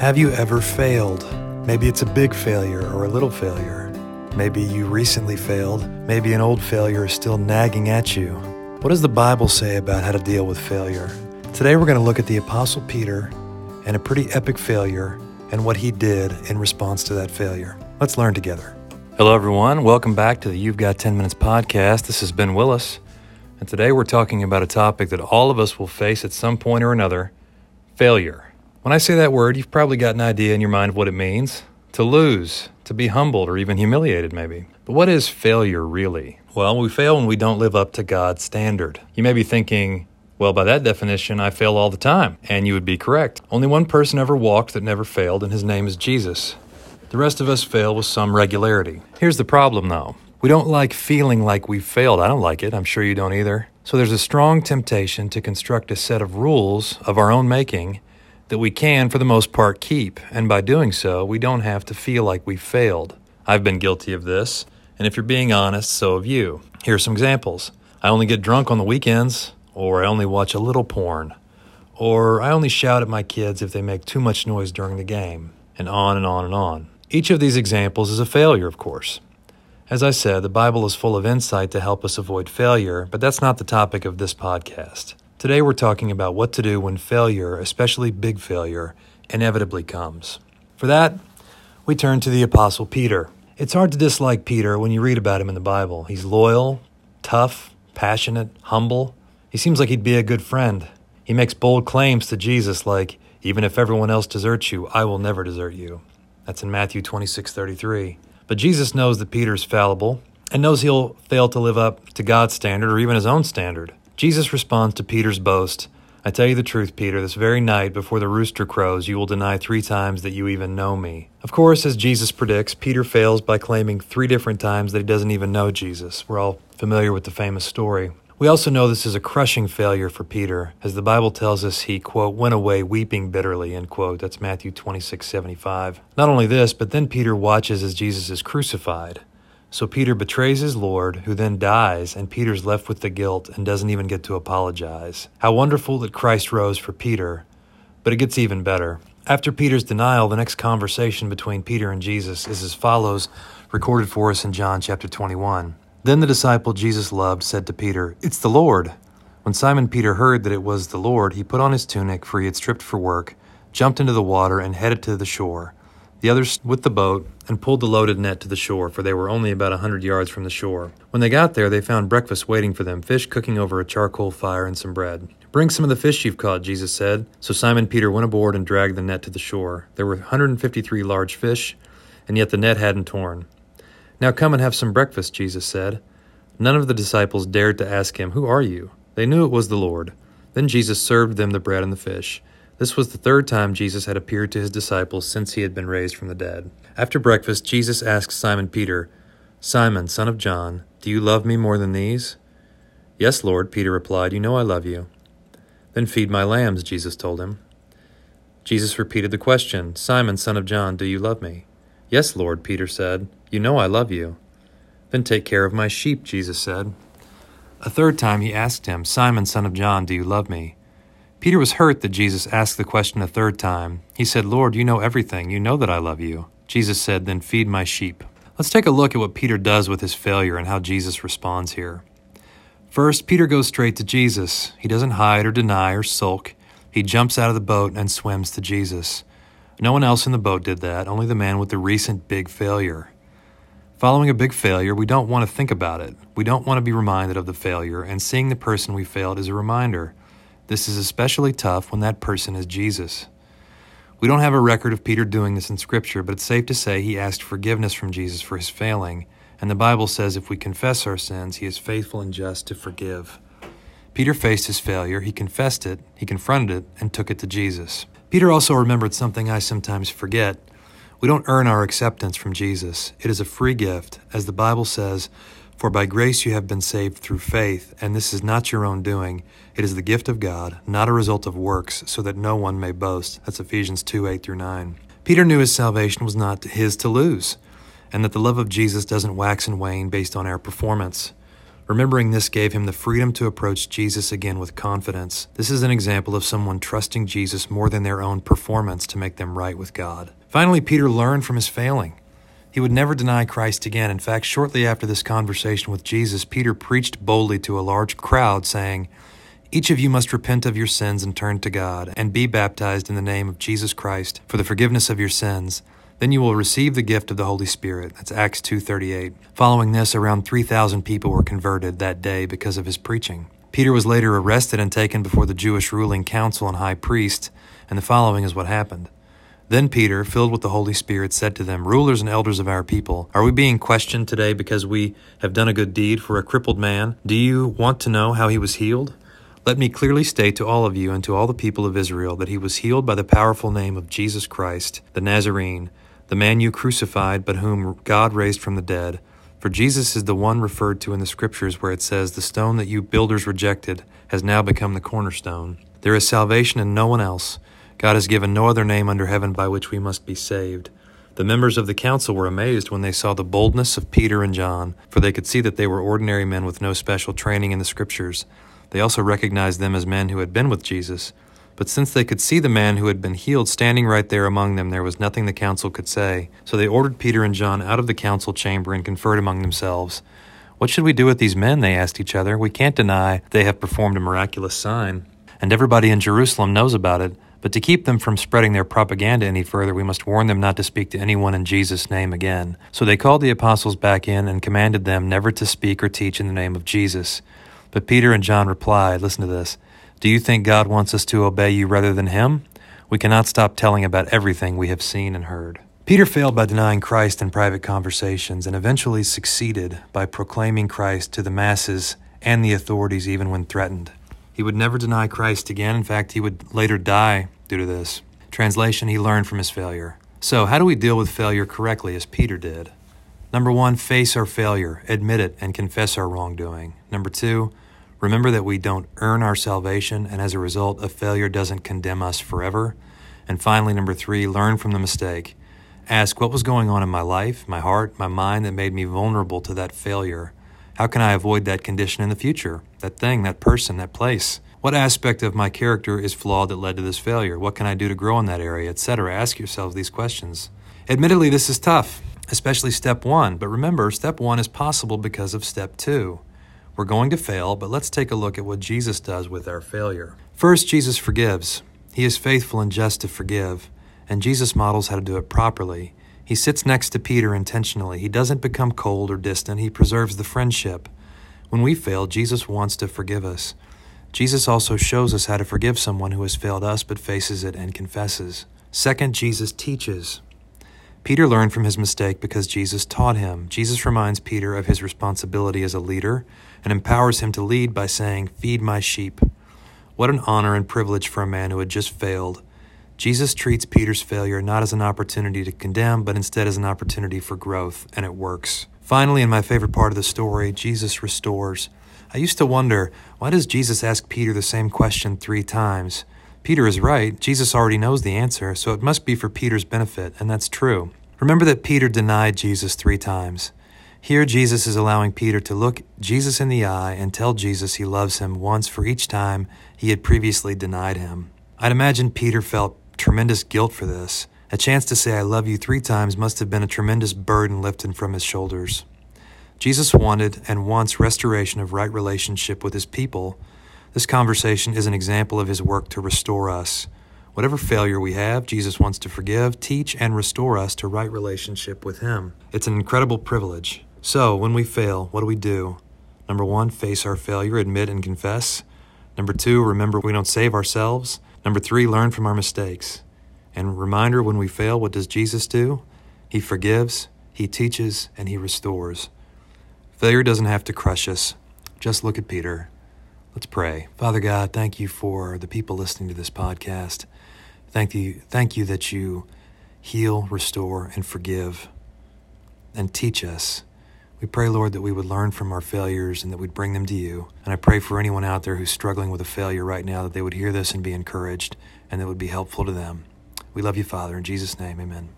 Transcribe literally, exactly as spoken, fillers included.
Have you ever failed? Maybe it's a big failure or a little failure. Maybe you recently failed. Maybe an old failure is still nagging at you. What does the Bible say about how to deal with failure? Today we're going to look at the Apostle Peter and a pretty epic failure and what he did in response to that failure. Let's learn together. Hello everyone, welcome back to the You've Got ten Minutes podcast. This is Ben Willis, and today we're talking about a topic that all of us will face at some point or another, failure. When I say that word, you've probably got an idea in your mind of what it means. To lose, to be humbled, or even humiliated maybe. But what is failure really? Well, we fail when we don't live up to God's standard. You may be thinking, well, by that definition, I fail all the time. And you would be correct. Only one person ever walked that never failed, and his name is Jesus. The rest of us fail with some regularity. Here's the problem, though. We don't like feeling like we've failed. I don't like it. I'm sure you don't either. So there's a strong temptation to construct a set of rules of our own making that we can, for the most part, keep, and by doing so, we don't have to feel like we failed. I've been guilty of this, and if you're being honest, so have you. Here are some examples. I only get drunk on the weekends, or I only watch a little porn, or I only shout at my kids if they make too much noise during the game, and on and on and on. Each of these examples is a failure, of course. As I said, the Bible is full of insight to help us avoid failure, but that's not the topic of this podcast. Today we're talking about what to do when failure, especially big failure, inevitably comes. For that, we turn to the Apostle Peter. It's hard to dislike Peter when you read about him in the Bible. He's loyal, tough, passionate, humble. He seems like he'd be a good friend. He makes bold claims to Jesus like, even if everyone else deserts you, I will never desert you. That's in Matthew twenty-six thirty-three. But Jesus knows that Peter's fallible and knows he'll fail to live up to God's standard or even his own standard. Jesus responds to Peter's boast, I tell you the truth, Peter, this very night before the rooster crows, you will deny three times that you even know me. Of course, as Jesus predicts, Peter fails by claiming three different times that he doesn't even know Jesus. We're all familiar with the famous story. We also know this is a crushing failure for Peter, as the Bible tells us he, quote, went away weeping bitterly, end quote. That's Matthew twenty-six seventy-five. Not only this, but then Peter watches as Jesus is crucified. So Peter betrays his Lord, who then dies, and Peter's left with the guilt and doesn't even get to apologize. How wonderful that Christ rose for Peter, but it gets even better. After Peter's denial, the next conversation between Peter and Jesus is as follows, recorded for us in John chapter twenty-one. Then the disciple Jesus loved said to Peter, It's the Lord. When Simon Peter heard that it was the Lord, he put on his tunic, for he had stripped for work, jumped into the water, and headed to the shore. The others with the boat and pulled the loaded net to the shore, for they were only about a hundred yards from the shore. When they got there, they found breakfast waiting for them, fish cooking over a charcoal fire and some bread. Bring some of the fish you've caught, Jesus said. So Simon Peter went aboard and dragged the net to the shore. There were one hundred fifty-three large fish, and yet the net hadn't torn. Now come and have some breakfast, Jesus said. None of the disciples dared to ask him, Who are you? They knew it was the Lord. Then Jesus served them the bread and the fish. This was the third time Jesus had appeared to his disciples since he had been raised from the dead. After breakfast, Jesus asked Simon Peter, Simon, son of John, do you love me more than these? Yes, Lord, Peter replied, you know I love you. Then feed my lambs, Jesus told him. Jesus repeated the question, Simon, son of John, do you love me? Yes, Lord, Peter said, you know I love you. Then take care of my sheep, Jesus said. A third time he asked him, Simon, son of John, do you love me? Peter was hurt that Jesus asked the question a third time. He said, Lord, you know everything. You know that I love you. Jesus said, then feed my sheep. Let's take a look at what Peter does with his failure and how Jesus responds here. First, Peter goes straight to Jesus. He doesn't hide or deny or sulk. He jumps out of the boat and swims to Jesus. No one else in the boat did that, only the man with the recent big failure. Following a big failure, we don't want to think about it. We don't want to be reminded of the failure, and seeing the person we failed is a reminder. This is especially tough when that person is Jesus. We don't have a record of Peter doing this in Scripture, but it's safe to say he asked forgiveness from Jesus for his failing, and the Bible says if we confess our sins, he is faithful and just to forgive. Peter faced his failure, he confessed it, he confronted it, and took it to Jesus. Peter also remembered something I sometimes forget. We don't earn our acceptance from Jesus. It is a free gift, as the Bible says, For by grace you have been saved through faith, and this is not your own doing. It is the gift of God, not a result of works, so that no one may boast. That's Ephesians two, eight through nine. Peter knew his salvation was not his to lose, and that the love of Jesus doesn't wax and wane based on our performance. Remembering this gave him the freedom to approach Jesus again with confidence. This is an example of someone trusting Jesus more than their own performance to make them right with God. Finally, Peter learned from his failing. He would never deny Christ again. In fact, shortly after this conversation with Jesus, Peter preached boldly to a large crowd, saying, "Each of you must repent of your sins and turn to God, and be baptized in the name of Jesus Christ for the forgiveness of your sins. Then you will receive the gift of the Holy Spirit." That's Acts two thirty-eight. Following this, around three thousand people were converted that day because of his preaching. Peter was later arrested and taken before the Jewish ruling council and high priest, and the following is what happened. Then Peter, filled with the Holy Spirit, said to them, "Rulers and elders of our people, are we being questioned today because we have done a good deed for a crippled man? Do you want to know how he was healed? Let me clearly state to all of you and to all the people of Israel that he was healed by the powerful name of Jesus Christ, the Nazarene, the man you crucified, but whom God raised from the dead. For Jesus is the one referred to in the Scriptures where it says, 'The stone that you builders rejected has now become the cornerstone.' There is salvation in no one else. God has given no other name under heaven by which we must be saved." The members of the council were amazed when they saw the boldness of Peter and John, for they could see that they were ordinary men with no special training in the Scriptures. They also recognized them as men who had been with Jesus. But since they could see the man who had been healed standing right there among them, there was nothing the council could say. So they ordered Peter and John out of the council chamber and conferred among themselves. "What should we do with these men?" they asked each other. "We can't deny they have performed a miraculous sign, and everybody in Jerusalem knows about it. But to keep them from spreading their propaganda any further, we must warn them not to speak to anyone in Jesus' name again." So they called the apostles back in and commanded them never to speak or teach in the name of Jesus. But Peter and John replied, listen to this, "Do you think God wants us to obey you rather than him? We cannot stop telling about everything we have seen and heard." Peter failed by denying Christ in private conversations and eventually succeeded by proclaiming Christ to the masses and the authorities even when threatened. He would never deny Christ again. In fact, he would later die due to this. Translation, he learned from his failure. So how do we deal with failure correctly as Peter did? Number one, face our failure, admit it, and confess our wrongdoing. Number two, remember that we don't earn our salvation, and as a result, a failure doesn't condemn us forever. And finally, number three, learn from the mistake. Ask, what was going on in my life, my heart, my mind that made me vulnerable to that failure? How can I avoid that condition in the future, that thing, that person, that place? What aspect of my character is flawed that led to this failure? What can I do to grow in that area, et cetera? Ask yourselves these questions. Admittedly, this is tough, especially step one. But remember, step one is possible because of step two. We're going to fail, but let's take a look at what Jesus does with our failure. First, Jesus forgives. He is faithful and just to forgive, and Jesus models how to do it properly. He sits next to Peter intentionally. He doesn't become cold or distant. He preserves the friendship. When we fail, Jesus wants to forgive us. Jesus also shows us how to forgive someone who has failed us but faces it and confesses. Second, Jesus teaches. Peter learned from his mistake because Jesus taught him. Jesus reminds Peter of his responsibility as a leader and empowers him to lead by saying, "Feed my sheep." What an honor and privilege for a man who had just failed. Jesus treats Peter's failure not as an opportunity to condemn, but instead as an opportunity for growth, and it works. Finally, in my favorite part of the story, Jesus restores. I used to wonder, why does Jesus ask Peter the same question three times? Peter is right. Jesus already knows the answer, so it must be for Peter's benefit, and that's true. Remember that Peter denied Jesus three times. Here, Jesus is allowing Peter to look Jesus in the eye and tell Jesus he loves him once for each time he had previously denied him. I'd imagine Peter felt tremendous guilt for this. A chance to say, "I love you" three times must have been a tremendous burden lifted from his shoulders. Jesus wanted and wants restoration of right relationship with his people. This conversation is an example of his work to restore us. Whatever failure we have, Jesus wants to forgive, teach, and restore us to right relationship with him. It's an incredible privilege. So, when we fail, what do we do? Number one, face our failure, admit and confess. Number two, remember we don't save ourselves. Number three, learn from our mistakes. And reminder, when we fail, what does Jesus do? He forgives, he teaches, and he restores. Failure doesn't have to crush us. Just look at Peter. Let's pray. Father God, thank you for the people listening to this podcast. Thank you, thank you that you heal, restore, and forgive, and teach us. We pray, Lord, that we would learn from our failures and that we'd bring them to you. And I pray for anyone out there who's struggling with a failure right now that they would hear this and be encouraged and that it would be helpful to them. We love you, Father. In Jesus' name, amen.